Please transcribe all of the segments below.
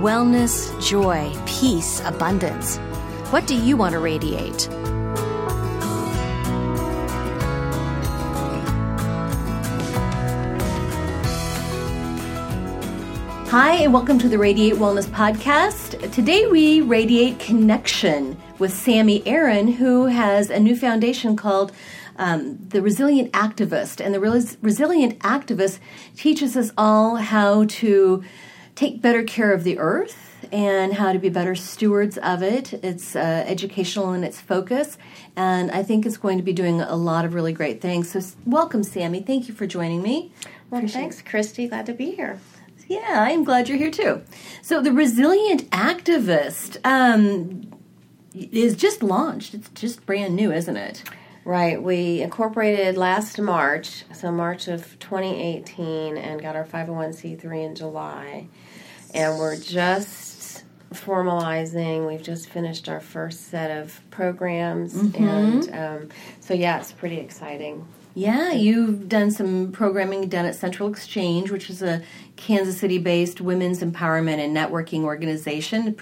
Wellness, joy, peace, abundance. What do you want to radiate? Hi, and welcome to the Radiate Wellness Podcast. Today we radiate connection with Sammy Aaron, who has a new foundation called The Resilient Activist. And The Resilient Activist teaches us all how to take better care of the earth and how to be better stewards of it. It's educational in its focus, and I think it's going to be doing a lot of really great things. So welcome, Sammy. Thank you for joining me. Well, thanks, Christy. Glad to be here. Yeah, I'm glad you're here, too. So the Resilient Activist is just launched. It's just brand new, isn't it? Right. We incorporated last March, so March of 2018, and got our 501c3 in July. And we're just formalizing. We've just finished our first set of programs. Mm-hmm. And it's pretty exciting. Yeah, you've done some programming down at Central Exchange, which is a Kansas City-based women's empowerment and networking organization.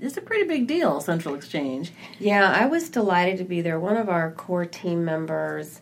It's a pretty big deal, Central Exchange. Yeah, I was delighted to be there. One of our core team members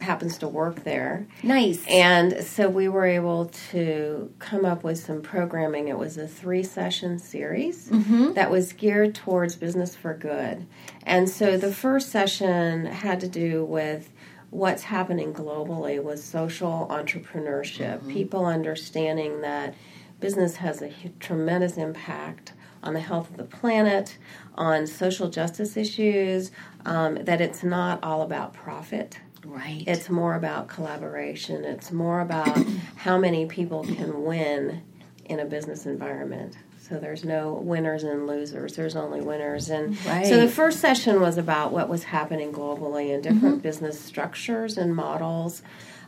happens to work there. Nice. And so we were able to come up with some programming. It was a 3-session series mm-hmm. that was geared towards business for good. And so the first session had to do with what's happening globally with social entrepreneurship, mm-hmm. people understanding that business has a tremendous impact on the health of the planet, on social justice issues, that it's not all about profit. Right. It's more about collaboration. It's more about how many people can win in a business environment. So there's no winners and losers. There's only winners. And right. So the first session was about what was happening globally and different mm-hmm. business structures and models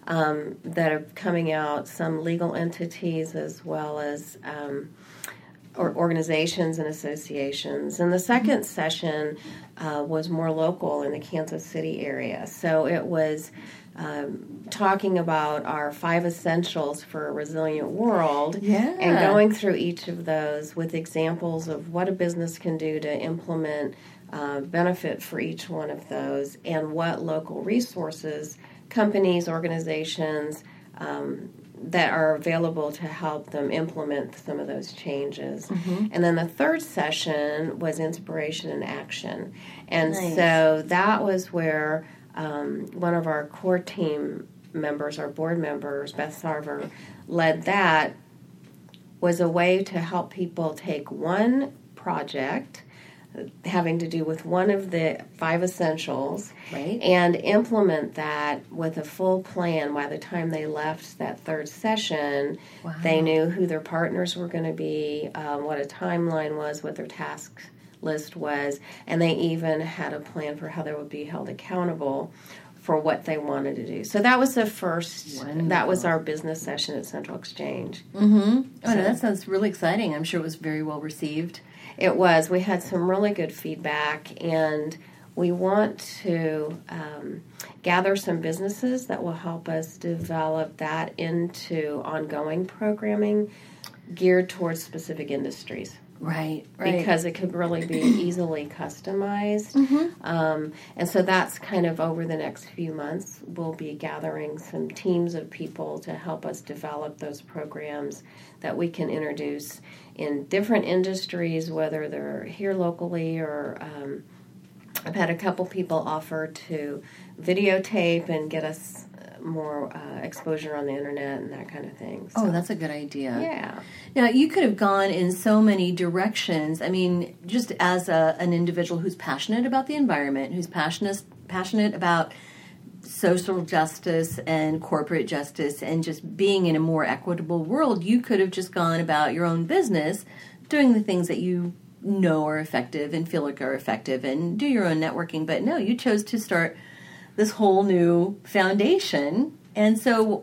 that are coming out, some legal entities as well as or organizations and associations. And the second mm-hmm. session was more local in the Kansas City area. So it was talking about our 5 essentials for a resilient world and going through each of those with examples of what a business can do to implement benefit for each one of those and what local resources, companies, organizations that are available to help them implement some of those changes. Mm-hmm. And then the third session was inspiration and action. And nice. So that was where one of our core team members, our board members, Beth Sarver, led that, was a way to help people take one project having to do with one of the 5 essentials right. and implement that with a full plan. By the time they left that third session, wow. they knew who their partners were going to be, what a timeline was, what their tasks list was, and they even had a plan for how they would be held accountable for what they wanted to do. So that was the first, wonderful. That was our business session at Central Exchange. Mm-hmm. Oh, no, that sounds really exciting. I'm sure it was very well received. It was. We had some really good feedback, and we want to gather some businesses that will help us develop that into ongoing programming geared towards specific industries. Right. Because it could really be easily customized. Mm-hmm. And so that's kind of over the next few months. We'll be gathering some teams of people to help us develop those programs that we can introduce in different industries, whether they're here locally or I've had a couple people offer to videotape and get us more exposure on the internet and that kind of thing. So. Oh, that's a good idea. Yeah. Now, you could have gone in so many directions. I mean, just as an individual who's passionate about the environment, who's passionate about social justice and corporate justice and just being in a more equitable world, you could have just gone about your own business doing the things that you know are effective and feel like are effective and do your own networking. But no, you chose to start this whole new foundation. And so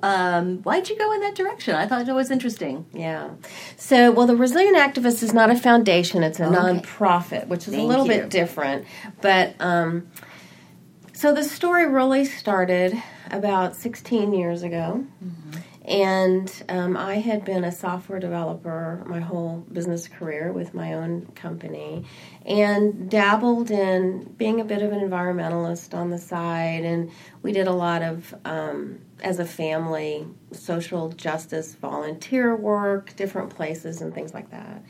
why'd you go in that direction? I thought it was interesting. Yeah. So, well, the Resilient Activist is not a foundation. It's a nonprofit, which is a little bit different. But so the story really started about 16 years ago. Mm-hmm. And I had been a software developer my whole business career with my own company and dabbled in being a bit of an environmentalist on the side. And we did a lot of, as a family, social justice volunteer work, different places and things like that.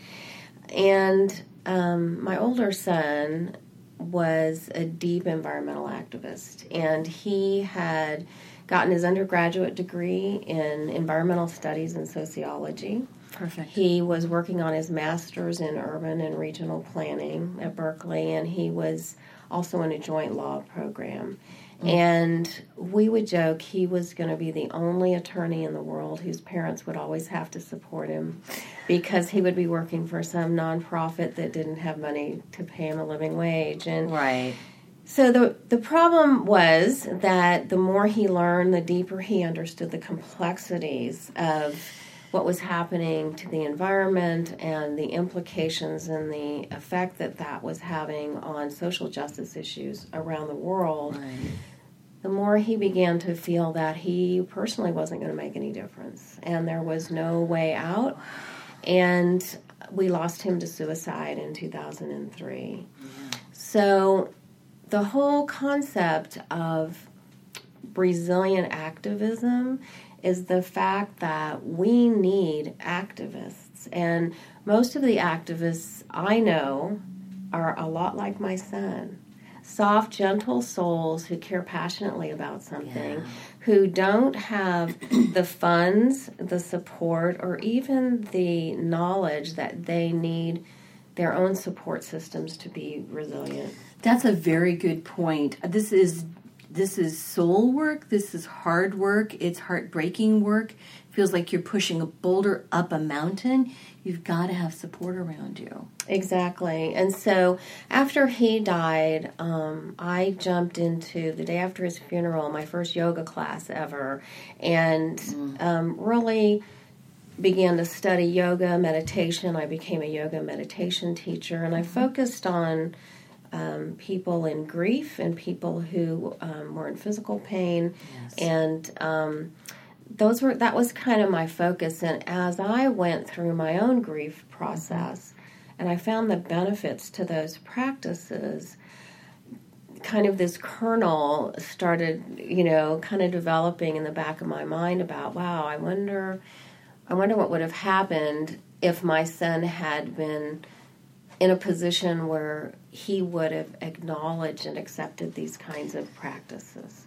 And my older son was a deep environmental activist, and he had gotten his undergraduate degree in environmental studies and sociology. Perfect. He was working on his master's in urban and regional planning at Berkeley, and he was also in a joint law program. Mm-hmm. And we would joke he was going to be the only attorney in the world whose parents would always have to support him because he would be working for some nonprofit that didn't have money to pay him a living wage. And right. So the problem was that the more he learned, the deeper he understood the complexities of what was happening to the environment and the implications and the effect that that was having on social justice issues around the world. Right. The more he began to feel that he personally wasn't going to make any difference and there was no way out. And we lost him to suicide in 2003. Yeah. So the whole concept of resilient activism is the fact that we need activists. And most of the activists I know are a lot like my son. Soft, gentle souls who care passionately about something, yeah, who don't have the funds, the support, or even the knowledge that they need their own support systems to be resilient. That's a very good point. This is soul work. This is hard work. It's heartbreaking work. It feels like you're pushing a boulder up a mountain. You've got to have support around you. Exactly. And so after he died, I jumped into, the day after his funeral, my first yoga class ever, and really began to study yoga, meditation. I became a yoga meditation teacher, and I focused on people in grief and people who were in physical pain. Yes. And that was kind of my focus. And as I went through my own grief process, mm-hmm, and I found the benefits to those practices, kind of this kernel started, kind of developing in the back of my mind about, wow, I wonder what would have happened if my son had been in a position where he would have acknowledged and accepted these kinds of practices.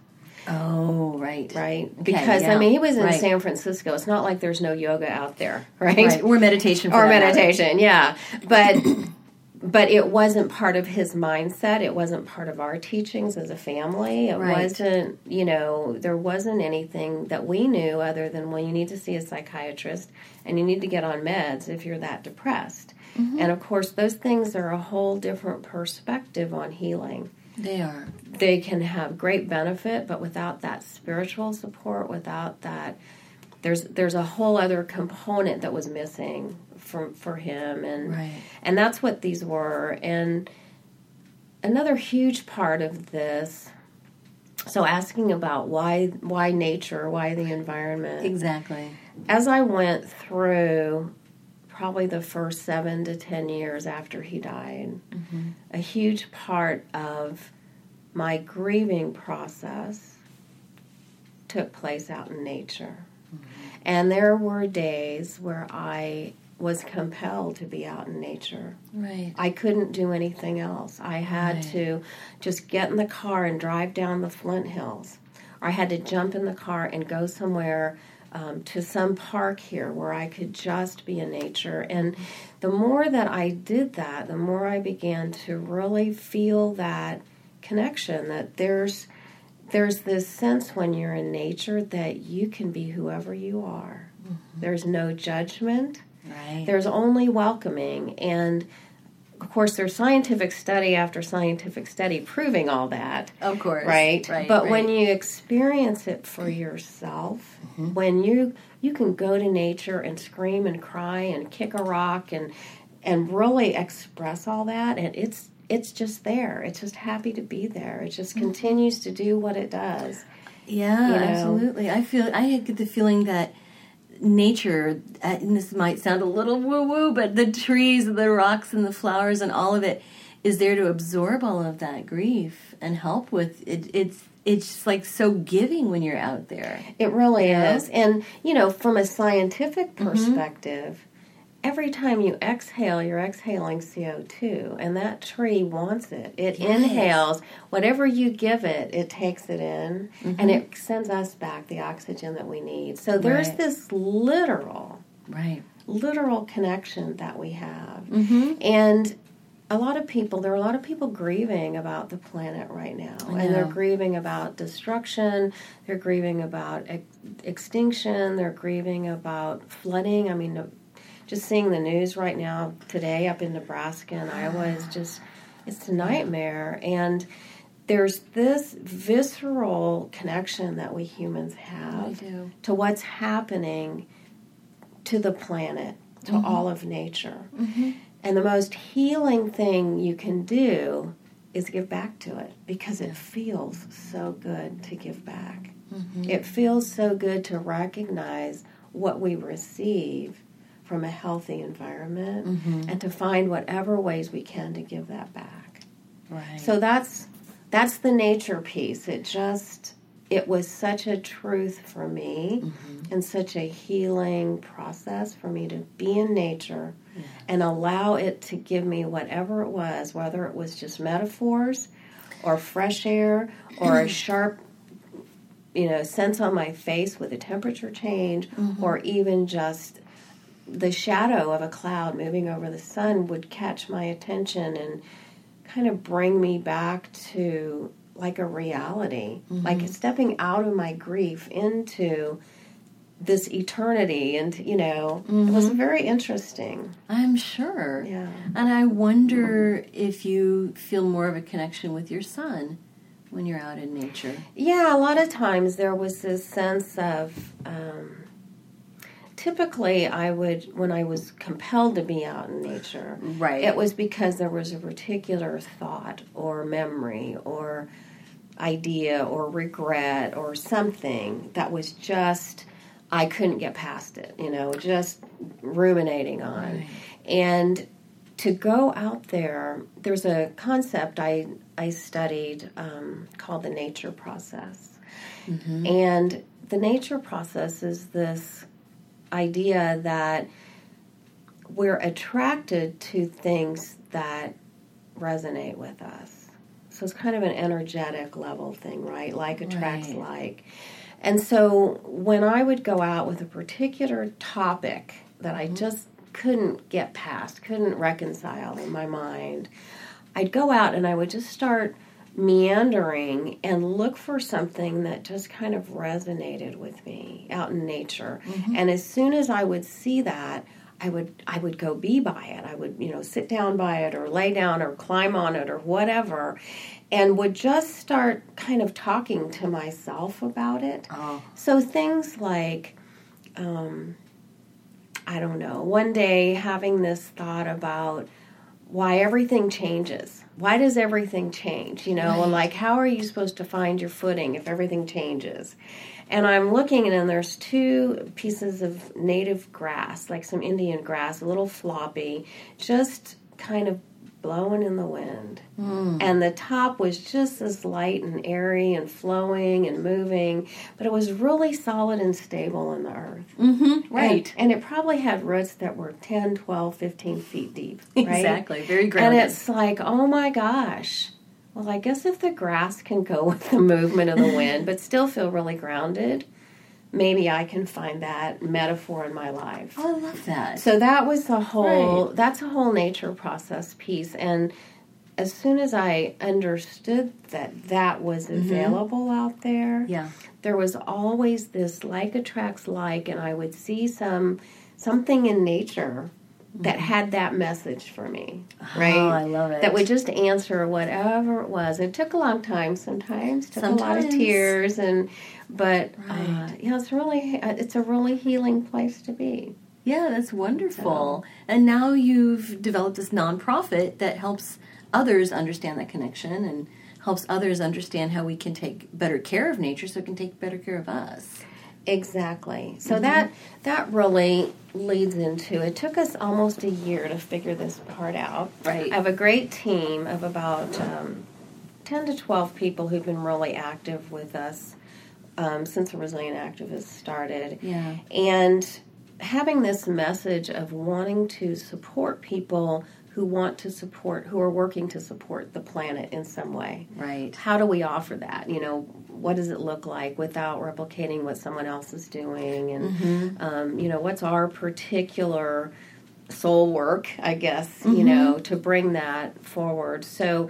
Oh, right. Right? Okay, because, yeah, I mean, he was in San Francisco. It's not like there's no yoga out there, right? Or meditation. Yeah. But it wasn't part of his mindset. It wasn't part of our teachings as a family. It wasn't, there wasn't anything that we knew other than, well, you need to see a psychiatrist and you need to get on meds if you're that depressed. Mm-hmm. And, of course, those things are a whole different perspective on healing. They are. They can have great benefit, but without that spiritual support, without that, there's a whole other component that was missing for him. And, and that's what these were. And another huge part of this, so asking about why nature, why the environment. Exactly. As I went through probably the first 7 to 10 years after he died. Mm-hmm. A huge part of my grieving process took place out in nature. Mm-hmm. And there were days where I was compelled to be out in nature. Right. I couldn't do anything else. I had to just get in the car and drive down the Flint Hills. Or I had to jump in the car and go somewhere to some park here where I could just be in nature. And the more that I did that, the more I began to really feel that connection, that there's this sense when you're in nature that you can be whoever you are. Mm-hmm. There's no judgment. Right. There's only welcoming, and of course there's scientific study after scientific study proving all that. Of course. Right? But when you experience it for yourself, mm-hmm. when you can go to nature and scream and cry and kick a rock and really express all that, and it's just there. It's just happy to be there. It just mm-hmm. continues to do what it does. Yeah, you know? Absolutely. I get the feeling that nature, and this might sound a little woo-woo, but the trees and the rocks and the flowers and all of it is there to absorb all of that grief and help with it. It's just like so giving when you're out there. It really is. And, you know, from a scientific perspective, mm-hmm. every time you exhale, you're exhaling CO2, and that tree wants it. It inhales. Whatever you give it, it takes it in, mm-hmm. and it sends us back the oxygen that we need. So there's this literal connection that we have. Mm-hmm. And there are a lot of people grieving about the planet right now. And they're grieving about destruction. They're grieving about extinction. They're grieving about flooding. I mean, just seeing the news right now today up in Nebraska and Iowa is just, it's a nightmare. And there's this visceral connection that we humans have to what's happening to the planet, to mm-hmm. all of nature. Mm-hmm. And the most healing thing you can do is give back to it, because it feels so good to give back. Mm-hmm. It feels so good to recognize what we receive from a healthy environment mm-hmm. and to find whatever ways we can to give that back. Right. So that's the nature piece. It was such a truth for me mm-hmm. and such a healing process for me to be in nature yeah. and allow it to give me whatever it was, whether it was just metaphors or fresh air or a sharp, you know, sense on my face with a temperature change mm-hmm. or even just the shadow of a cloud moving over the sun would catch my attention and kind of bring me back to like a reality, mm-hmm. like stepping out of my grief into this eternity. And, you know, mm-hmm. it was very interesting. I'm sure. Yeah. And I wonder mm-hmm. if you feel more of a connection with your son when you're out in nature. Yeah, a lot of times there was this sense of, typically, when I was compelled to be out in nature, it was because there was a particular thought or memory or idea or regret or something that was just, I couldn't get past it, you know, just ruminating on. Right. And to go out there, there's a concept I studied called the nature process. Mm-hmm. And the nature process is this idea that we're attracted to things that resonate with us. So it's kind of an energetic level thing, right? Like attracts like. And so when I would go out with a particular topic that I just couldn't get past, couldn't reconcile in my mind, I'd go out and I would just start meandering and look for something that just kind of resonated with me out in nature. Mm-hmm. And as soon as I would see that, I would go be by it. I would, you know, sit down by it or lay down or climb on it or whatever, and would just start kind of talking to myself about it. Oh. So things like, I don't know, one day having this thought about why everything changes. why does everything change, you know, right. And like, how are you supposed to find your footing if everything changes? And I'm looking, and then there's two pieces of native grass, like some Indian grass, a little floppy, just kind of blowing in the wind. Mm. And the top was just as light and airy and flowing and moving, but it was really solid and stable in the earth. Mm-hmm. Right. And it probably had roots that were 10, 12, 15 feet deep. Right? Exactly. Very grounded. And it's like, oh my gosh. Well, I guess if the grass can go with the movement of the wind, but still feel really grounded, maybe I can find that metaphor in my life. Oh, I love that. So that was the whole, right. That's a whole nature process piece. And as soon as I understood that that was available mm-hmm. out there, yeah. there was always this like attracts like, and I would see something in nature that had that message for me, right? Oh, I love it. That would just answer whatever it was. It took a long time sometimes. It took a lot of tears, but right. Yeah, it's a really healing place to be. Yeah, that's wonderful. So. And now you've developed this nonprofit that helps others understand that connection and helps others understand how we can take better care of nature so it can take better care of us. Exactly. So mm-hmm. that really leads into, it took us almost a year to figure this part out. Right. I have a great team of about 10 to 12 people who've been really active with us since the Resilient Activist started. Yeah. And having this message of wanting to support people who are working to support the planet in some way. Right. How do we offer that? You know, what does it look like without replicating what someone else is doing? And, mm-hmm. You know, what's our particular soul work, I guess, mm-hmm. you know, to bring that forward? So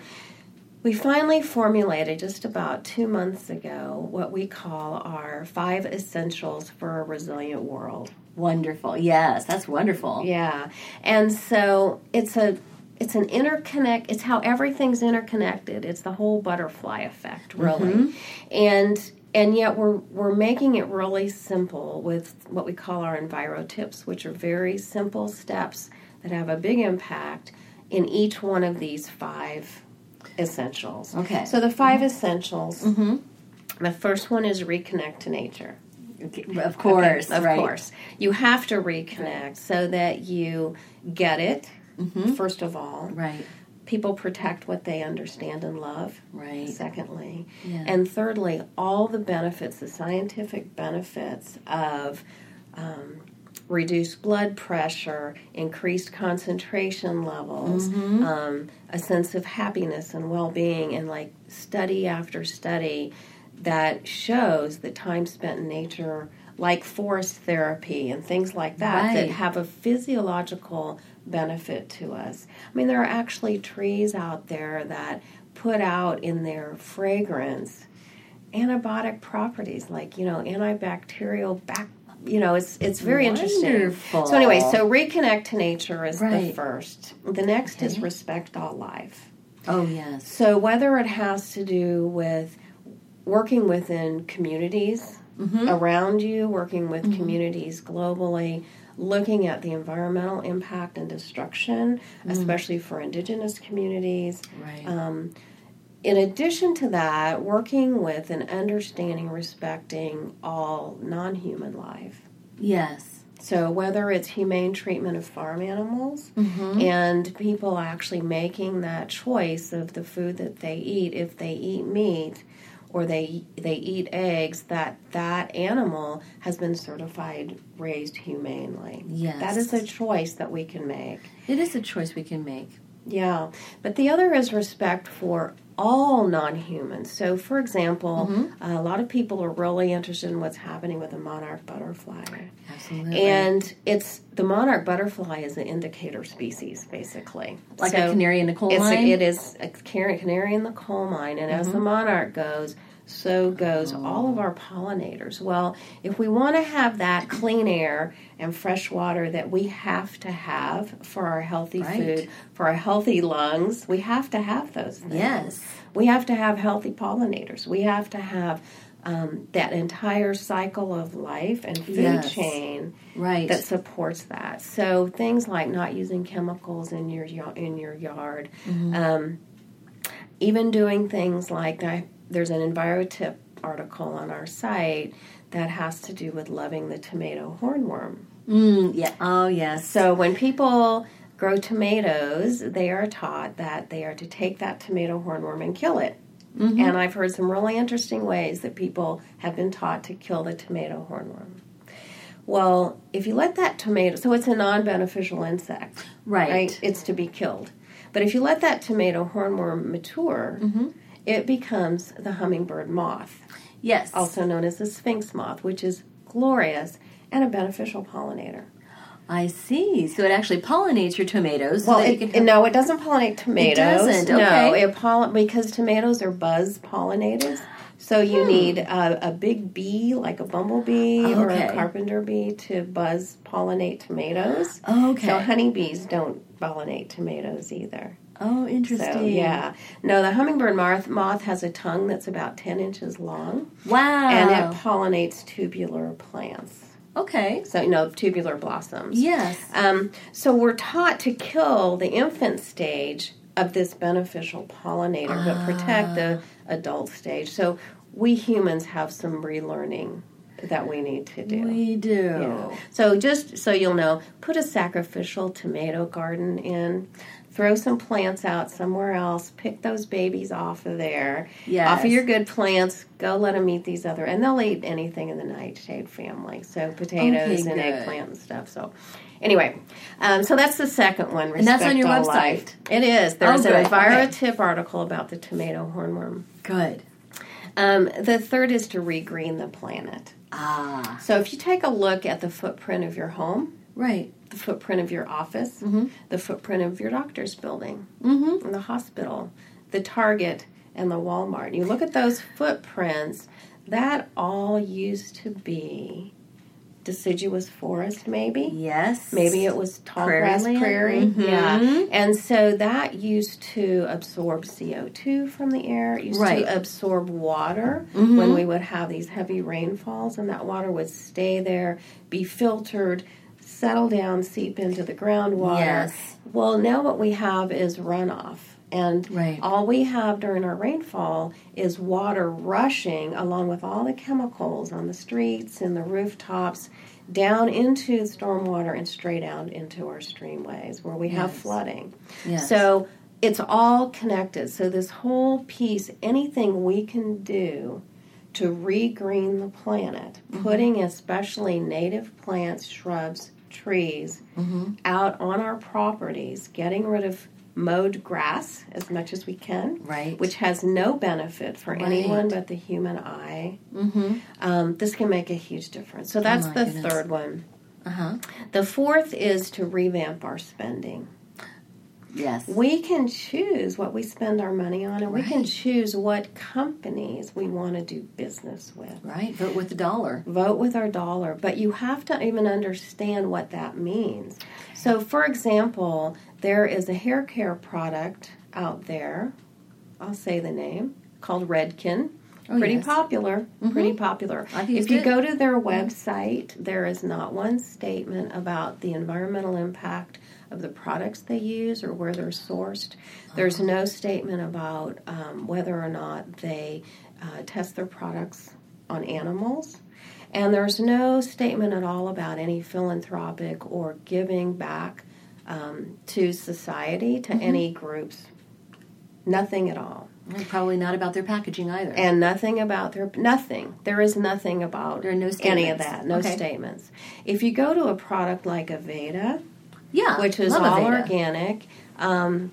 we finally formulated just about 2 months ago what we call our 5 essentials for a resilient world. Wonderful. Yes, that's wonderful. Yeah. And so it's how everything's interconnected. It's the whole butterfly effect, really. Mm-hmm. And yet we're making it really simple with what we call our Enviro Tips, which are very simple steps that have a big impact in each one of these 5 essentials. Okay. So the 5 mm-hmm. essentials. Mm-hmm. The first one is reconnect to nature. Of course, okay, of course. You have to reconnect so that you get it, mm-hmm. first of all. Right. People protect what they understand and love, right. secondly. Yeah. And thirdly, all the benefits, the scientific benefits of reduced blood pressure, increased concentration levels, mm-hmm. A sense of happiness and well-being, and like study after study that shows that time spent in nature, like forest therapy and things like that, right. that have a physiological benefit to us. I mean, there are actually trees out there that put out in their fragrance antibiotic properties, like, you know, antibacterial, you know, it's very wonderful. Interesting. So anyway, reconnect to nature is right. the first. The next okay. is respect all life. Oh, yes. So whether it has to do with working within communities mm-hmm. around you, working with mm-hmm. communities globally, looking at the environmental impact and destruction, mm-hmm. especially for indigenous communities. Right. In addition to that, working with and understanding, respecting all non-human life. Yes. So whether it's humane treatment of farm animals mm-hmm. and people actually making that choice of the food that they eat, if they eat meat, or they eat eggs, that animal has been certified raised humanely. Yes. That is a choice that we can make. It is a choice we can make. Yeah. But the other is respect for all non-humans. So, for example, mm-hmm. A lot of people are really interested in what's happening with the monarch butterfly. Absolutely. And the monarch butterfly is an indicator species, basically. Like a canary in the coal mine? It is a canary in the coal mine, and mm-hmm. as the monarch goes, so goes all of our pollinators. Well, if we want to have that clean air and fresh water that we have to have for our healthy right. food, for our healthy lungs, we have to have those things. Yes. We have to have healthy pollinators. We have to have that entire cycle of life and food yes. chain right. that supports that. So things like not using chemicals in your yard, mm-hmm. even doing things like there's an EnviroTip article on our site that has to do with loving the tomato hornworm. Yeah. Oh, yes. So when people grow tomatoes, they are taught that they are to take that tomato hornworm and kill it. Mm-hmm. And I've heard some really interesting ways that people have been taught to kill the tomato hornworm. Well, if you let that tomato... So it's a non-beneficial insect. Right? It's to be killed. But if you let that tomato hornworm mature, mm-hmm. it becomes the hummingbird moth. Yes. Also known as the sphinx moth, which is glorious and a beneficial pollinator. I see. So it actually pollinates your tomatoes. Well, no, it doesn't pollinate tomatoes. It doesn't, okay. No, because tomatoes are buzz pollinators. So you need a big bee, like a bumblebee or a carpenter bee, to buzz pollinate tomatoes. Okay. So honeybees don't pollinate tomatoes either. Oh, interesting. So, yeah. No, the hummingbird moth has a tongue that's about 10 inches long. Wow. And it pollinates tubular plants. Okay. So, tubular blossoms. Yes. So we're taught to kill the infant stage of this beneficial pollinator, but protect the adult stage. So we humans have some relearning that we need to do. We do. Yeah. So just so you'll know, put a sacrificial tomato garden in. Throw some plants out somewhere else. Pick those babies off of there. Yes. Off of your good plants. Go let them eat these other. And they'll eat anything in the nightshade family. So potatoes and eggplant and stuff. So anyway, so that's the second one. Respect and that's on your website. Life. It is. There's an EnviroTip article about the tomato hornworm. Good. The third is to regreen the planet. Ah. So if you take a look at the footprint of your home. Right. The footprint of your office, mm-hmm. the footprint of your doctor's building, mm-hmm. and the hospital, the Target, and the Walmart. You look at those footprints, that all used to be deciduous forest, maybe. Yes. Maybe it was tall grass prairie. Mm-hmm. Yeah. And so that used to absorb CO2 from the air. It used to absorb water mm-hmm. when we would have these heavy rainfalls, and that water would stay there, be filtered, settle down, seep into the groundwater. Yes. Well, now what we have is runoff. And all we have during our rainfall is water rushing along with all the chemicals on the streets and the rooftops down into the stormwater and straight out into our streamways where we have flooding. Yes. So it's all connected. So this whole piece, anything we can do to regreen the planet, mm-hmm. putting especially native plants, shrubs, trees mm-hmm. out on our properties, getting rid of mowed grass as much as we can, which has no benefit for anyone but the human eye. Mm-hmm. This can make a huge difference. So that's the third one. Uh-huh. The fourth is to revamp our spending. Yes. We can choose what we spend our money on, and we can choose what companies we want to do business with. Right. Vote with the dollar. Vote with our dollar. But you have to even understand what that means. So, for example, there is a hair care product out there, I'll say the name, called Redken. Oh, popular. Mm-hmm. Pretty popular. If you go to their website, there is not one statement about the environmental impact of the products they use or where they're sourced. There's no statement about whether or not they test their products on animals. And there's no statement at all about any philanthropic or giving back to society, to mm-hmm. any groups. Nothing at all. And probably not about their packaging either. And nothing about their... Nothing. There is nothing about any of that. No statements. If you go to a product like Aveda... Yeah, which is all organic. Now,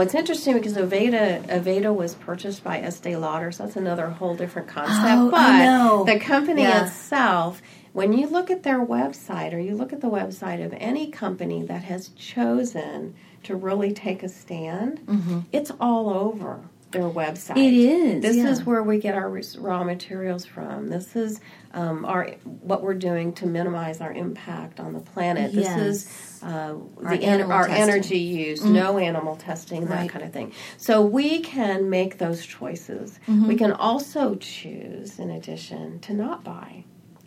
it's interesting because Aveda was purchased by Estee Lauder, so that's another whole different concept. Oh, but the company itself, when you look at their website or you look at the website of any company that has chosen to really take a stand, mm-hmm. it's all over their website. It is. This is where we get our raw materials from. This is what we're doing to minimize our impact on the planet. Yes. This is... our energy use, mm-hmm. no animal testing, that kind of thing. So we can make those choices. Mm-hmm. We can also choose, in addition, to not buy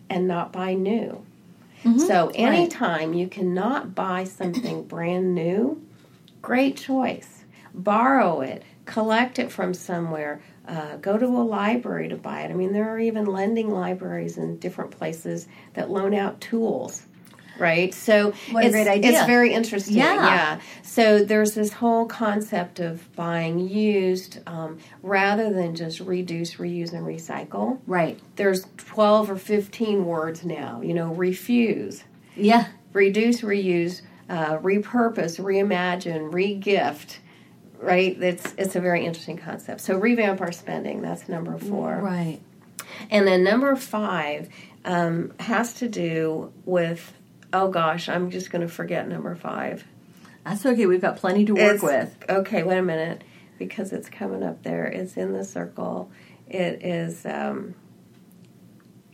and not buy new. Mm-hmm. So anytime you cannot buy something brand new, great choice. Borrow it. collect it from somewhere, go to a library to buy it. I mean, there are even lending libraries in different places that loan out tools, right? So it's a great idea. It's very interesting. Yeah. So there's this whole concept of buying used rather than just reduce, reuse, and recycle. Right. There's 12 or 15 words now, you know, refuse. Yeah. Reduce, reuse, repurpose, reimagine, regift. Right? It's a very interesting concept. So revamp our spending. That's number 4. Right. And then number 5 has to do with, oh gosh, I'm just going to forget number 5. That's okay. We've got plenty to work with. Okay, wait a minute, because it's coming up there. It's in the circle. It is...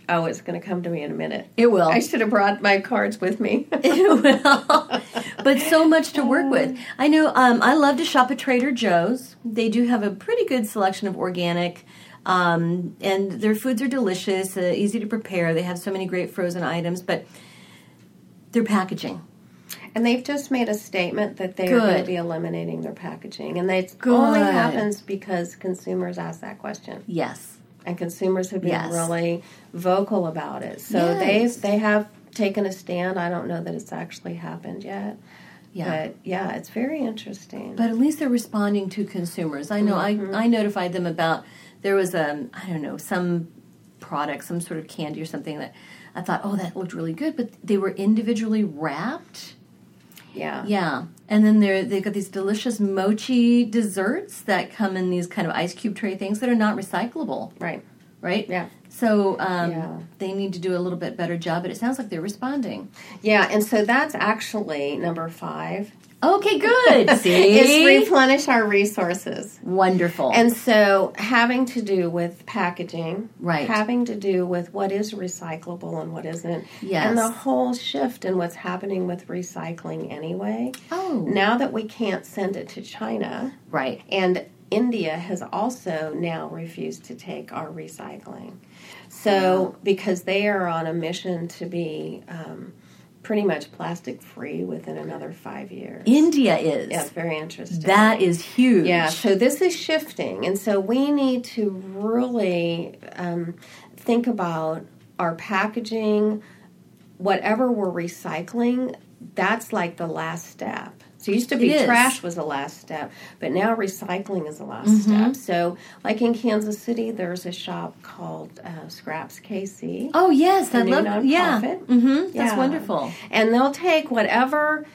Oh, it's going to come to me in a minute. It will. I should have brought my cards with me. It will. But so much to work with. I know I love to shop at Trader Joe's. They do have a pretty good selection of organic, and their foods are delicious, easy to prepare. They have so many great frozen items, but their packaging. And they've just made a statement that they are going to be eliminating their packaging. And that only happens because consumers ask that question. Yes. And consumers have been really vocal about it. So they have taken a stand. I don't know that it's actually happened yet. Yeah. But, yeah, it's very interesting. But at least they're responding to consumers. I know I notified them about, there was, I don't know, some product, some sort of candy or something that I thought, oh, that looked really good. But they were individually wrapped. Yeah. Yeah. And then they've got these delicious mochi desserts that come in these kind of ice cube tray things that are not recyclable. Right. Right? Yeah. So they need to do a little bit better job, but it sounds like they're responding. Yeah, and so that's actually number 5. Okay, good. See? It's replenish our resources. Wonderful. And so having to do with packaging, right? Having to do with what is recyclable and what isn't, yes. And the whole shift in what's happening with recycling anyway. Oh. Now that we can't send it to China. Right. And India has also now refused to take our recycling. So because they are on a mission to be... pretty much plastic-free within another 5 years. India is. Yeah, it's very interesting. That is huge. Yeah, so this is shifting, and so we need to really think about our packaging, whatever we're recycling, that's like the last step. So it used to be trash was the last step, but now recycling is the last step. So like in Kansas City, there's a shop called Scraps KC. Oh, yes. I love it. Yeah. Mm-hmm. That's wonderful. And they'll take whatever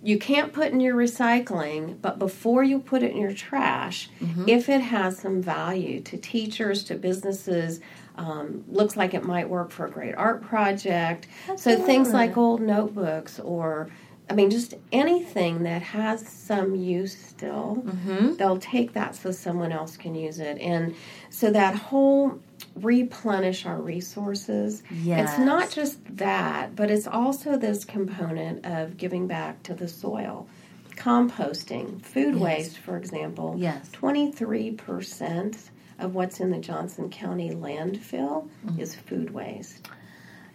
you can't put in your recycling, but before you put it in your trash, if it has some value to teachers, to businesses, looks like it might work for a great art project. That's so things like old notebooks or... I mean, just anything that has some use still, they'll take that so someone else can use it. And so that whole replenish our resources, it's not just that, but it's also this component of giving back to the soil. Composting, food waste, for example, 23% of what's in the Johnson County landfill is food waste.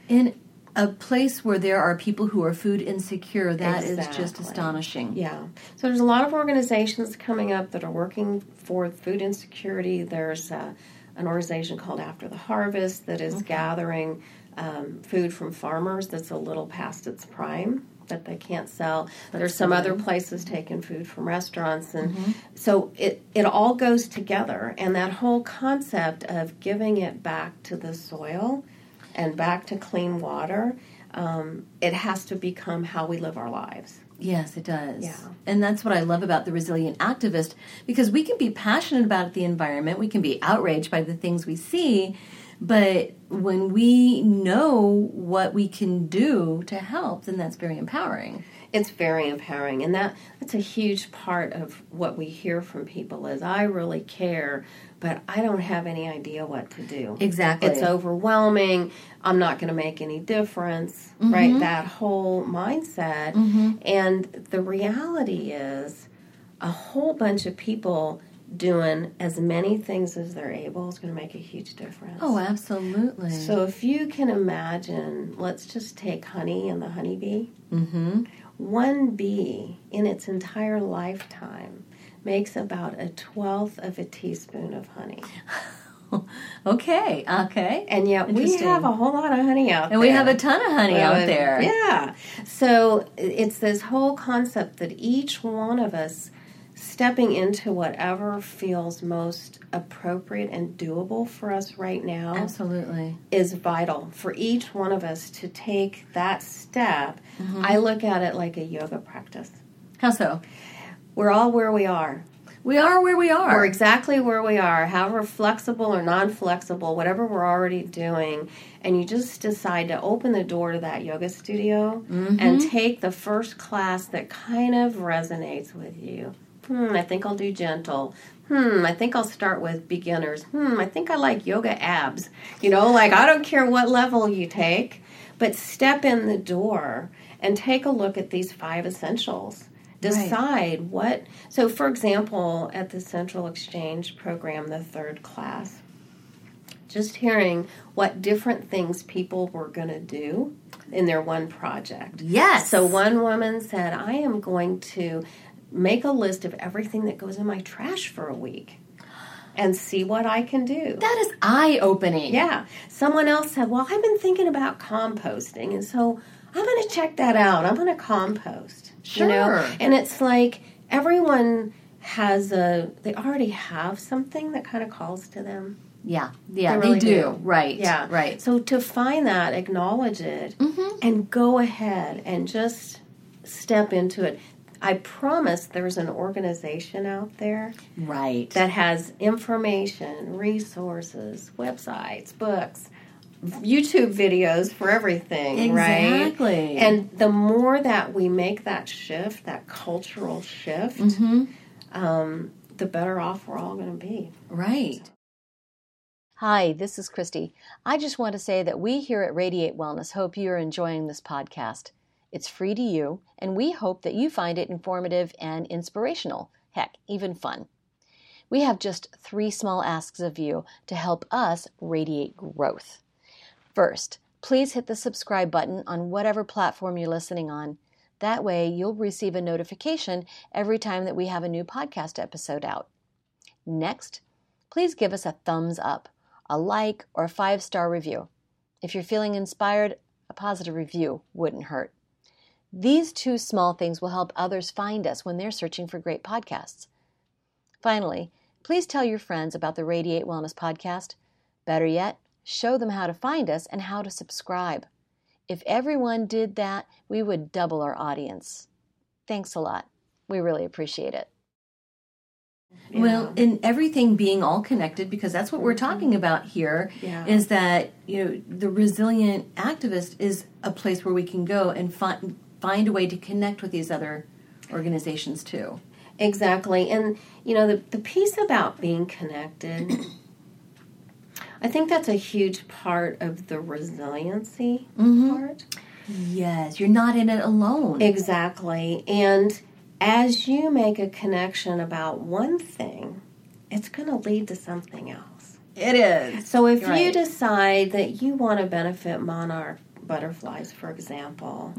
And a place where there are people who are food insecure, that is just astonishing. Yeah. So there's a lot of organizations coming up that are working for food insecurity. There's an organization called After the Harvest that is gathering food from farmers that's a little past its prime that they can't sell. There's some other places taking food from restaurants. And so it all goes together. And that whole concept of giving it back to the soil and back to clean water, it has to become how we live our lives. Yes, it does. Yeah. And that's what I love about the Resilient Activist, because we can be passionate about the environment, we can be outraged by the things we see, but when we know what we can do to help, then that's very empowering. It's very empowering, and that's a huge part of what we hear from people is, I really care, but I don't have any idea what to do. Exactly. It's overwhelming. I'm not going to make any difference, right? That whole mindset. And the reality is a whole bunch of people doing as many things as they're able is going to make a huge difference. Oh, absolutely. So if you can imagine, let's just take honey and the honeybee. One bee in its entire lifetime makes about 1/12 of a teaspoon of honey. Okay. And yet we have a whole lot of honey out there. And we have a ton of honey out there. Yeah. So it's this whole concept that each one of us stepping into whatever feels most appropriate and doable for us right now. Absolutely. Is vital for each one of us to take that step. Mm-hmm. I look at it like a yoga practice. How so? We're all where we are. We are where we are. We're exactly where we are, however flexible or non-flexible, whatever we're already doing, and you just decide to open the door to that yoga studio and take the first class that kind of resonates with you. I think I'll do gentle. I think I'll start with beginners. I think I like yoga abs. You know, like I don't care what level you take, but step in the door and take a look at these 5 essentials. Decide what... So, for example, at the Central Exchange program, the 3rd class, just hearing what different things people were going to do in their one project. Yes! So one woman said, I am going to make a list of everything that goes in my trash for a week and see what I can do. That is eye-opening. Yeah. Someone else said, well, I've been thinking about composting, and so I'm going to check that out. I'm going to compost. Sure. You know? And it's like everyone has they already have something that kind of calls to them. Yeah. Yeah, they really do. Right. Yeah. Right. So to find that, acknowledge it, and go ahead and just step into it. I promise there's an organization out there that has information, resources, websites, books, YouTube videos for everything, right? Exactly. And the more that we make that shift, that cultural shift, the better off we're all going to be. Right. Hi, this is Christy. I just want to say that we here at Radiate Wellness hope you're enjoying this podcast. It's free to you, and we hope that you find it informative and inspirational. Heck, even fun. We have just 3 small asks of you to help us radiate growth. First, please hit the subscribe button on whatever platform you're listening on. That way, you'll receive a notification every time that we have a new podcast episode out. Next, please give us a thumbs up, a like, or a 5-star review. If you're feeling inspired, a positive review wouldn't hurt. These 2 small things will help others find us when they're searching for great podcasts. Finally, please tell your friends about the Radiate Wellness Podcast. Better yet, show them how to find us and how to subscribe. If everyone did that, we would double our audience. Thanks a lot. We really appreciate it. Yeah. Well, in everything being all connected, because that's what we're talking about here, is that, you know, the resilient activist is a place where we can go and find a way to connect with these other organizations too. Exactly. And, you know, the piece about being connected... I think that's a huge part of the resiliency part. Yes, you're not in it alone. Exactly. And as you make a connection about one thing, it's going to lead to something else. It is. So if you decide that you want to benefit monarch butterflies, for example,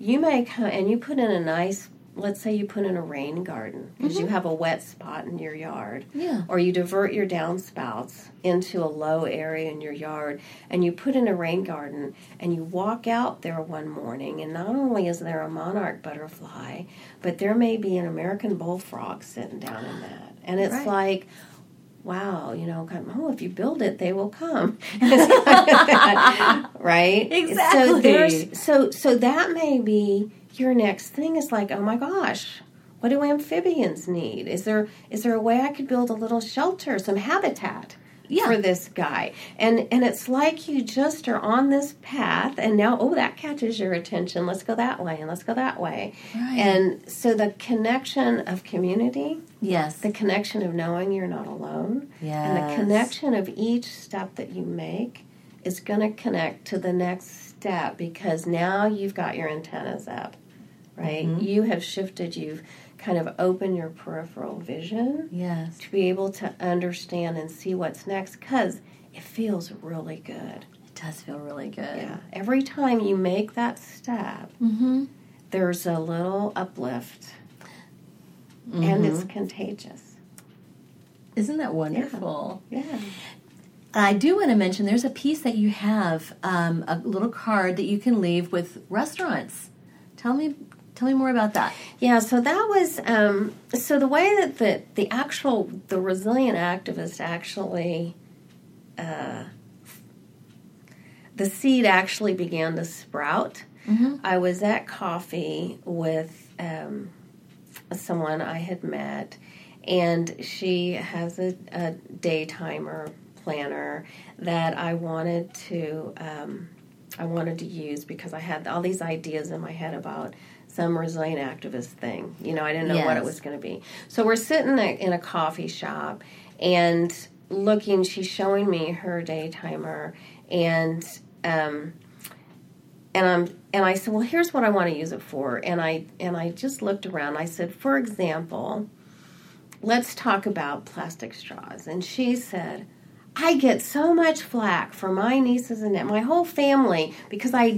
you make and you put in a nice, let's say you put in a rain garden because you have a wet spot in your yard. Yeah. Or you divert your downspouts into a low area in your yard and you put in a rain garden and you walk out there one morning and not only is there a monarch butterfly, but there may be an American bullfrog sitting down in that. And it's like... wow, you know, oh, if you build it, they will come. Right? Exactly. So, so that may be your next thing is like, oh my gosh, what do amphibians need? Is there a way I could build a little shelter, some habitat for this guy? And it's like you just are on this path, and now, oh, that catches your attention. Let's go that way, and let's go that way. Right. And so the connection of community... Yes. The connection of knowing you're not alone. Yes. And the connection of each step that you make is going to connect to the next step because now you've got your antennas up, right? Mm-hmm. You have shifted. You've kind of opened your peripheral vision to be able to understand and see what's next because it feels really good. It does feel really good. Yeah. Every time you make that step, there's a little uplift. mm-hmm. and it's contagious. Isn't that wonderful? Yeah. I do want to mention there's a piece that you have, a little card that you can leave with restaurants. Tell me more about that. Yeah, so that was, so the way that the Resilient Activist actually, the seed actually began to sprout. Mm-hmm. I was at coffee with someone I had met, and she has a daytimer planner that I wanted to use because I had all these ideas in my head about some resilient activist thing. You know, I didn't know what it was going to be. So we're sitting in a coffee shop and looking, she's showing me her daytimer, and I said, well, here's what I want to use it for. And I just looked around. I said, for example, let's talk about plastic straws. And she said, I get so much flack from my nieces and my whole family because I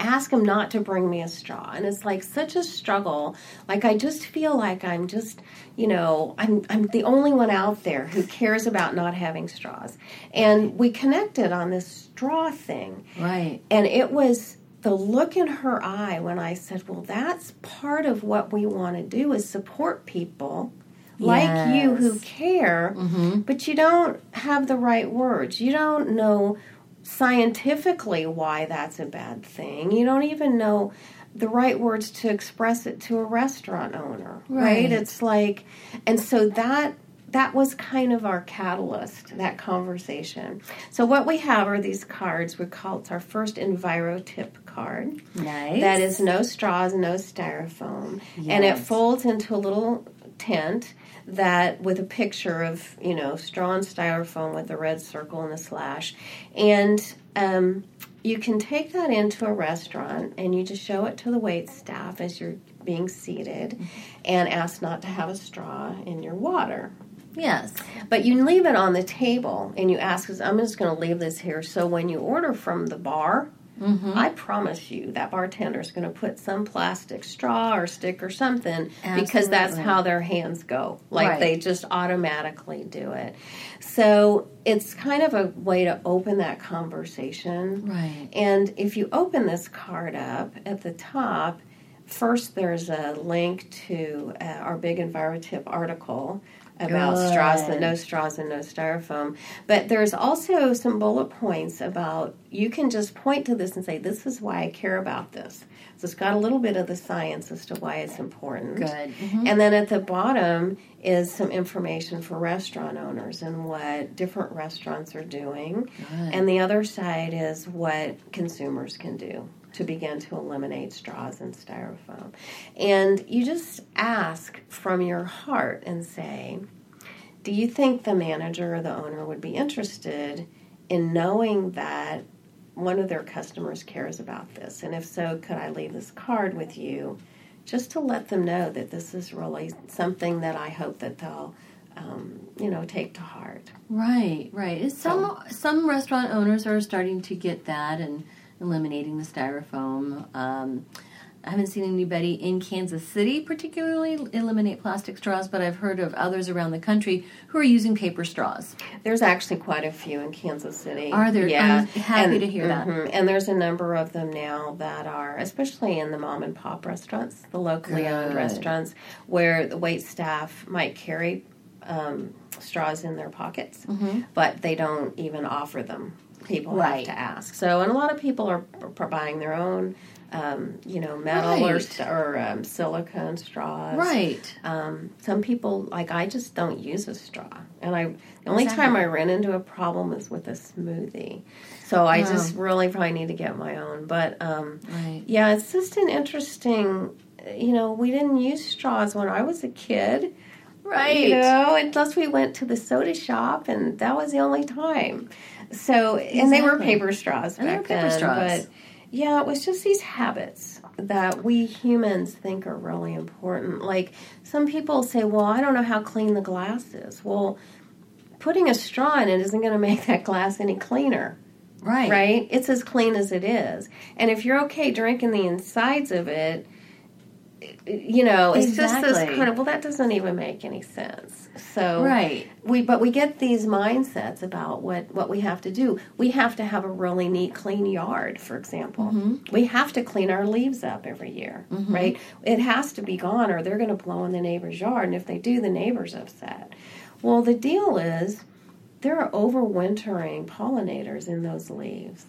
ask them not to bring me a straw. And it's like such a struggle. Like I just feel like I'm just, you know, I'm the only one out there who cares about not having straws. And we connected on this straw thing. Right. And it was the look in her eye when I said, well, that's part of what we want to do is support people like you who care, mm-hmm. but you don't have the right words. You don't know scientifically why that's a bad thing. You don't even know the right words to express it to a restaurant owner, right? It's like, and so that was kind of our catalyst, that conversation. So what we have are these cards. It's our first EnviroTip card. Nice. That is no straws, no styrofoam. Yes. And it folds into a little tent that with a picture of, you know, straw and styrofoam with a red circle and a slash. And you can take that into a restaurant and you just show it to the wait staff as you're being seated and ask not to have a straw in your water. Yes. But you leave it on the table and you ask, I'm just going to leave this here so when you order from the bar, mm-hmm. I promise you that bartender is going to put some plastic straw or stick or something. Absolutely. Because that's how their hands go. Like they just automatically do it. So it's kind of a way to open that conversation. Right. And if you open this card up at the top, first there's a link to our big EnviroTip article about straws and no straws and no styrofoam. But there's also some bullet points about, you can just point to this and say, this is why I care about this. So it's got a little bit of the science as to why it's important. Good. Mm-hmm. And then at the bottom is some information for restaurant owners and what different restaurants are doing. Good. And the other side is what consumers can do to begin to eliminate straws and styrofoam. And you just ask from your heart and say, do you think the manager or the owner would be interested in knowing that one of their customers cares about this? And if so, could I leave this card with you just to let them know that this is really something that I hope that they'll take to heart. Right. Some restaurant owners are starting to get that and eliminating the styrofoam. I haven't seen anybody in Kansas City particularly eliminate plastic straws, but I've heard of others around the country who are using paper straws. There's actually quite a few in Kansas City. Are there? Yeah. I'm happy to hear that. And there's a number of them now that are, especially in the mom and pop restaurants, the locally owned restaurants, where the wait staff might carry straws in their pockets, mm-hmm. but they don't even offer them. People have to ask. So, and a lot of people are buying their own, metal or silicone straws. Right. Some people, like, I just don't use a straw. And the only time I ran into a problem is with a smoothie. So I just really probably need to get my own. But, it's just an interesting, we didn't use straws when I was a kid. Right. Unless we went to the soda shop, and that was the only time. So, and they were paper straws back then. But yeah, it was just these habits that we humans think are really important. Like some people say, well, I don't know how clean the glass is. Well, putting a straw in it isn't going to make that glass any cleaner. Right. Right? It's as clean as it is. And if you're okay drinking the insides of it, you know, it's exactly. Just this kind of, well, that doesn't even make any sense. So right. But we get these mindsets about what we have to do. We have to have a really neat, clean yard, for example. Mm-hmm. We have to clean our leaves up every year, mm-hmm. right? It has to be gone or they're going to blow in the neighbor's yard, and if they do, the neighbor's upset. Well, the deal is there are overwintering pollinators in those leaves.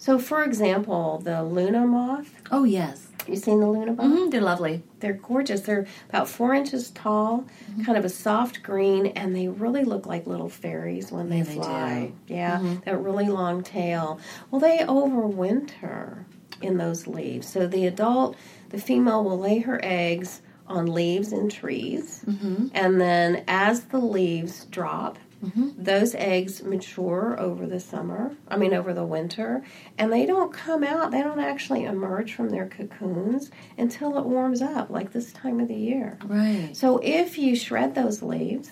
So, for example, the Luna moth. Oh, yes. You seen the Luna moth? Mm-hmm. They're lovely. They're gorgeous. They're about 4 inches tall, mm-hmm. kind of a soft green, and they really look like little fairies when they fly. They do. Yeah, mm-hmm. That really long tail. Well, they overwinter in those leaves. So the female will lay her eggs on leaves and trees, mm-hmm. and then as the leaves drop, mm-hmm. those eggs mature over the winter, and they don't come out, they don't actually emerge from their cocoons until it warms up, like this time of the year. Right. So if you shred those leaves,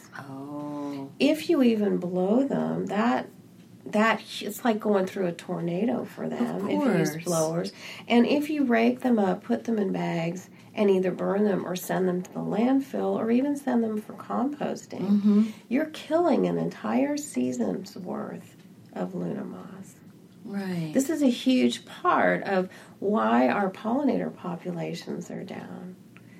if you even blow them, that it's like going through a tornado for them if you use blowers. And if you rake them up, put them in bags, and either burn them or send them to the landfill or even send them for composting, mm-hmm. you're killing an entire season's worth of Luna moths. Right. This is a huge part of why our pollinator populations are down.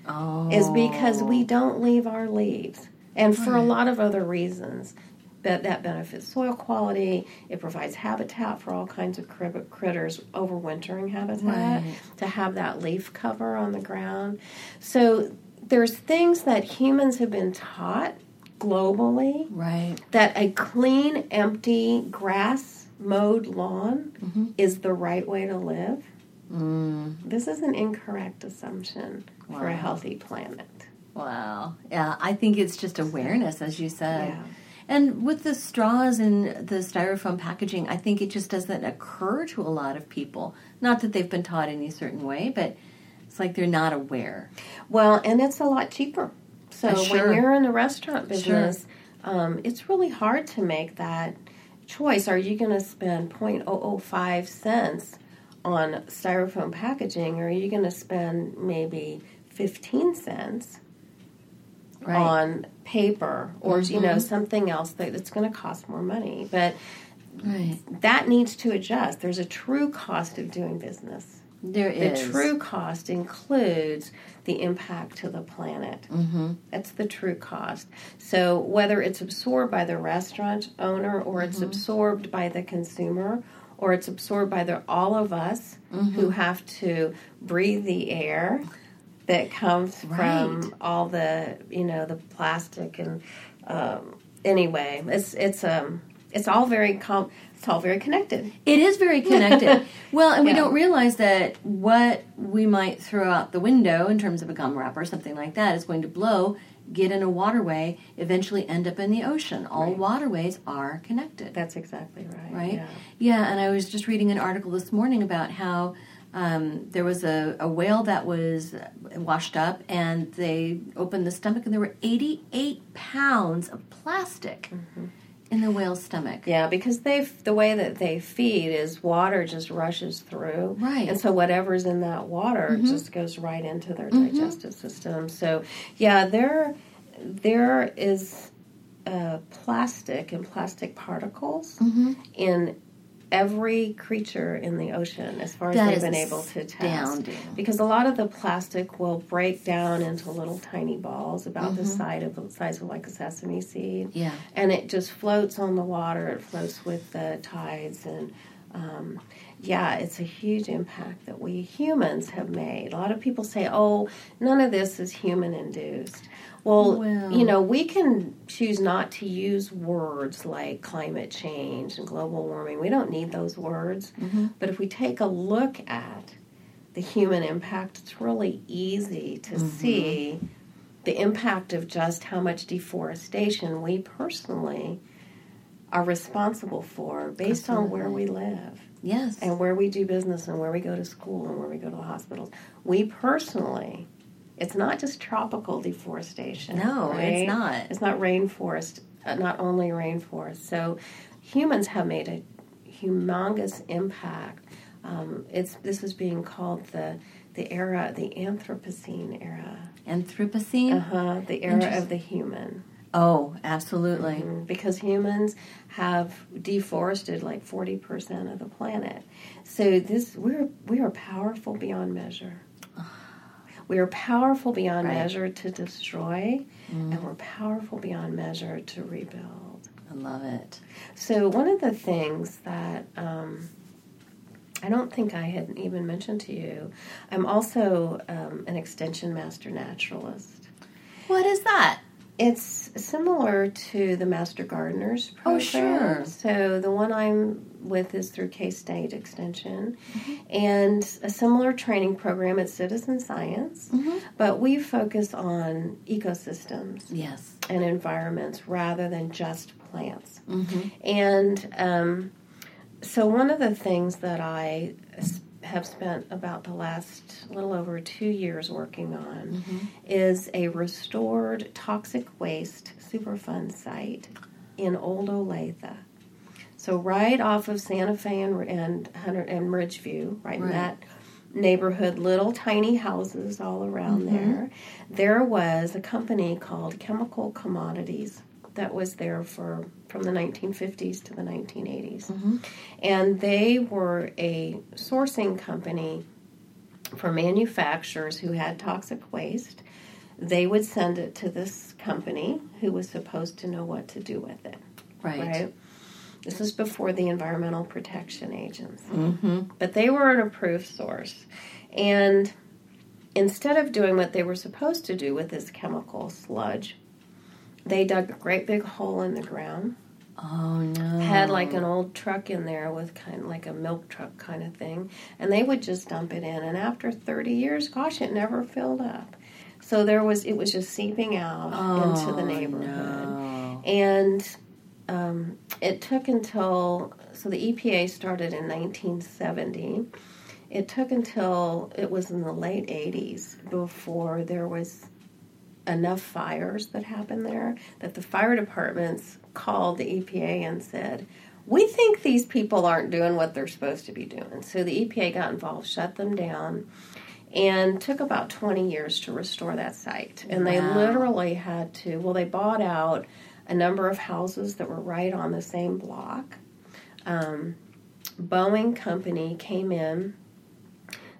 Oh. Is because we don't leave our leaves. And for a lot of other reasons. That benefits soil quality. It provides habitat for all kinds of critters, overwintering habitat, right. to have that leaf cover on the ground. So there's things that humans have been taught globally, right. that a clean, empty, grass-mowed lawn mm-hmm. is the right way to live. Mm. This is an incorrect assumption for a healthy planet. Wow. Yeah, I think it's just awareness, as you said. Yeah. And with the straws and the styrofoam packaging, I think it just doesn't occur to a lot of people. Not that they've been taught any certain way, but it's like they're not aware. Well, and it's a lot cheaper. So when you're in the restaurant business, it's really hard to make that choice. Are you going to spend 0.005 cents on styrofoam packaging, or are you going to spend maybe 15 cents right. on paper or mm-hmm. Something else that's going to cost more money, but right. that needs to adjust. There's a true cost of doing business. The true cost includes the impact to the planet. Mm-hmm. That's the true cost. So whether it's absorbed by the restaurant owner or it's mm-hmm. absorbed by the consumer or it's absorbed by all of us mm-hmm. who have to breathe the air that comes right. from all the, the plastic and anyway, it's all very connected. It is very connected. Well, and we don't realize that what we might throw out the window in terms of a gum wrapper or something like that is going to blow, get in a waterway, eventually end up in the ocean. All right. waterways are connected. That's exactly right. Right? Yeah, and I was just reading an article this morning about how there was a whale that was washed up, and they opened the stomach, and there were 88 pounds of plastic mm-hmm. in the whale's stomach. Yeah, because the way that they feed is water just rushes through. Right. And so whatever's in that water mm-hmm. just goes right into their mm-hmm. digestive system. So, yeah, there is plastic and plastic particles mm-hmm. in every creature in the ocean, as far as they've been able to test. Because a lot of the plastic will break down into little tiny balls about mm-hmm. the size of like a sesame seed. Yeah. And it just floats on the water. It floats with the tides. And, it's a huge impact that we humans have made. A lot of people say, oh, none of this is human-induced. Well, we can choose not to use words like climate change and global warming. We don't need those words. Mm-hmm. But if we take a look at the human impact, it's really easy to mm-hmm. see the impact of just how much deforestation we personally are responsible for based on where we live. Yes. And where we do business and where we go to school and where we go to the hospitals. We personally... It's not just tropical deforestation. No, right? It's not. It's not rainforest, not only rainforest. So humans have made a humongous impact. This is being called the the era, the Anthropocene era. Anthropocene? Uh-huh, the era of the human. Oh, absolutely. Mm-hmm. Because humans have deforested like 40% of the planet. So we are powerful beyond measure. We are powerful beyond measure to destroy, and we're powerful beyond measure to rebuild. I love it. So one of the things that I don't think I had even mentioned to you, I'm also an Extension Master Naturalist. What is that? It's similar to the Master Gardeners program. Oh, sure. So the one I'm with is through K-State Extension. Mm-hmm. And a similar training program at Citizen Science. Mm-hmm. But we focus on ecosystems and environments rather than just plants. Mm-hmm. And so one of the things that I have spent about the last little over 2 years working on is a restored toxic waste Superfund site in Old Olathe. So right off of Santa Fe and Ridgeview, right in that neighborhood, little tiny houses all around there was a company called Chemical Commodities that was there from the 1950s to the 1980s. Mm-hmm. And they were a sourcing company for manufacturers who had toxic waste. They would send it to this company who was supposed to know what to do with it. Right? This was before the Environmental Protection Agency. Mm-hmm. But they were an approved source. And instead of doing what they were supposed to do with this chemical sludge, they dug a great big hole in the ground. Oh, no. Had like an old truck in there with kind of like a milk truck kind of thing. And they would just dump it in. And after 30 years, gosh, it never filled up. So it was just seeping out into the neighborhood. No. And it took until, so the EPA started in 1970. It took until it was in the late 80s before there was enough fires that happened there that the fire departments called the EPA and said, we think these people aren't doing what they're supposed to be doing. So the EPA got involved, shut them down, and took about 20 years to restore that site. And Wow. They literally had to, well, they bought out a number of houses that were right on the same block. Boeing Company came in.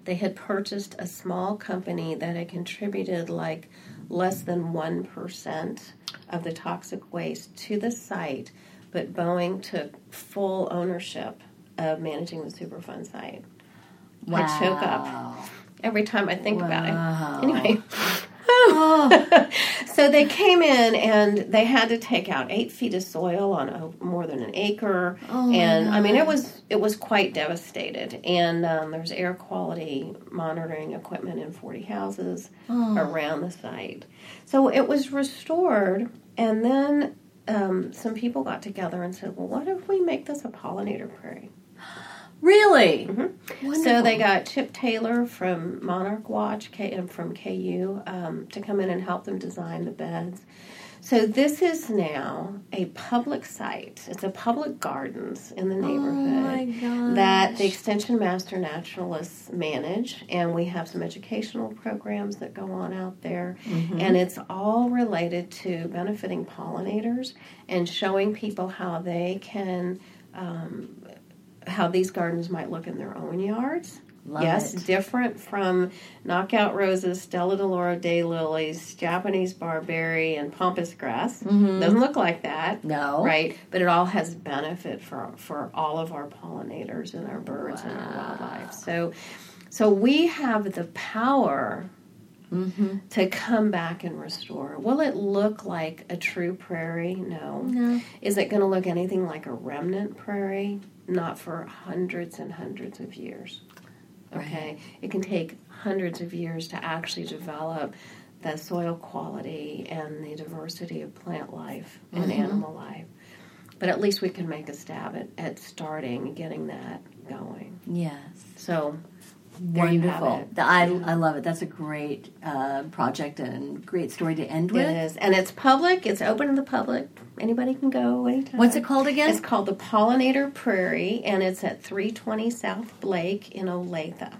They had purchased a small company that had contributed like less than 1% of the toxic waste to the site, but Boeing took full ownership of managing the Superfund site. Wow. I choke up every time I think about it. Anyway. Oh. So they came in and they had to take out 8 feet of soil on more than an acre. Oh, and I mean, it was quite devastated. And there's air quality monitoring equipment in 40 houses around the site. So it was restored. And then some people got together and said, well, what if we make this a pollinator prairie? Really? Mm-hmm. So they got Chip Taylor from Monarch Watch and from KU to come in and help them design the beds. So this is now a public site. It's a public gardens in the neighborhood that the Extension Master Naturalists manage, and we have some educational programs that go on out there, and it's all related to benefiting pollinators and showing people how they can how these gardens might look in their own yards. Love it. Different from knockout roses, Stella d'Oro daylilies, Japanese barberry, and pampas grass. Mm-hmm. Doesn't look like that. No. Right? But it all has benefit for all of our pollinators and our birds and our wildlife. So we have the power to come back and restore. Will it look like a true prairie? No. Is it going to look anything like a remnant prairie? Not for hundreds and hundreds of years. Okay? Right. It can take hundreds of years to actually develop the soil quality and the diversity of plant life and animal life. But at least we can make a stab at starting and getting that going. Yes. So, wonderful. I love it. That's a great project and great story to end with. It is. And it's public. It's open to the public. Anybody can go anytime. What's it called again? It's called the Pollinator Prairie, and it's at 320 South Blake in Olathe.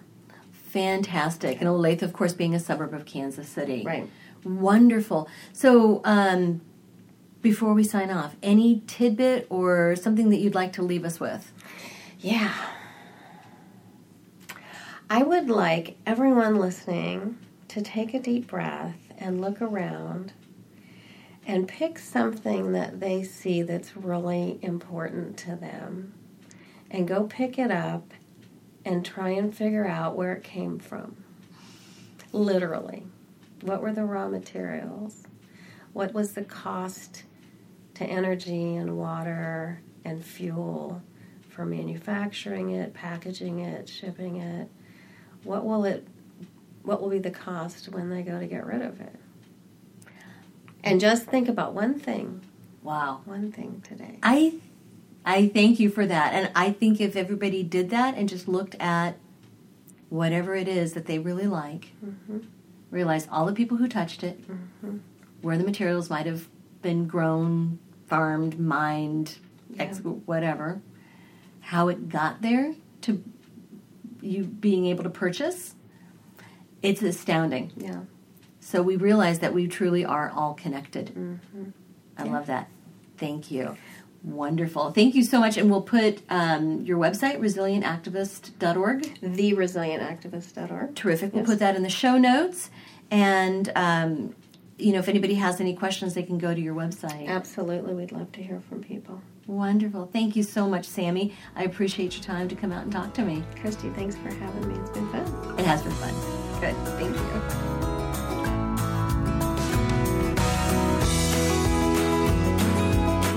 Fantastic. And Olathe, of course, being a suburb of Kansas City. Right. Wonderful. So before we sign off, any tidbit or something that you'd like to leave us with? Yeah. I would like everyone listening to take a deep breath and look around and pick something that they see that's really important to them and go pick it up and try and figure out where it came from. Literally. What were the raw materials? What was the cost to energy and water and fuel for manufacturing it, packaging it, shipping it? What will be the cost when they go to get rid of it? And just think about one thing. Wow. One thing today. I thank you for that. And I think if everybody did that and just looked at whatever it is that they really like, mm-hmm. realize all the people who touched it, mm-hmm. where the materials might have been grown, farmed, mined, yeah. Whatever, how it got there to you being able to purchase, it's astounding. Yeah. So we realize that we truly are all connected. Mm-hmm. I love that. Thank you. Wonderful. Thank you so much. And we'll put your website, resilientactivist.org. Theresilientactivist.org. Terrific. Yes. We'll put that in the show notes. And, if anybody has any questions, they can go to your website. Absolutely. We'd love to hear from people. Wonderful. Thank you so much, Sammy. I appreciate your time to come out and talk to me. Christy, thanks for having me. It's been fun. It has been fun. Good. Thank you.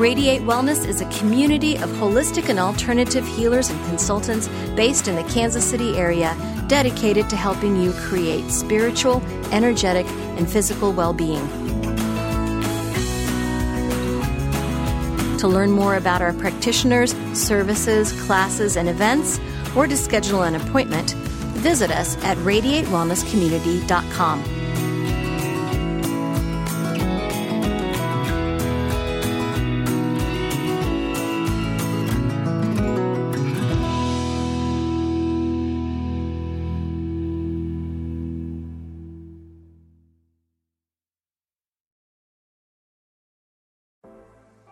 Radiate Wellness is a community of holistic and alternative healers and consultants based in the Kansas City area, dedicated to helping you create spiritual, energetic, and physical well-being. To learn more about our practitioners, services, classes, and events, or to schedule an appointment, visit us at RadiateWellnessCommunity.com.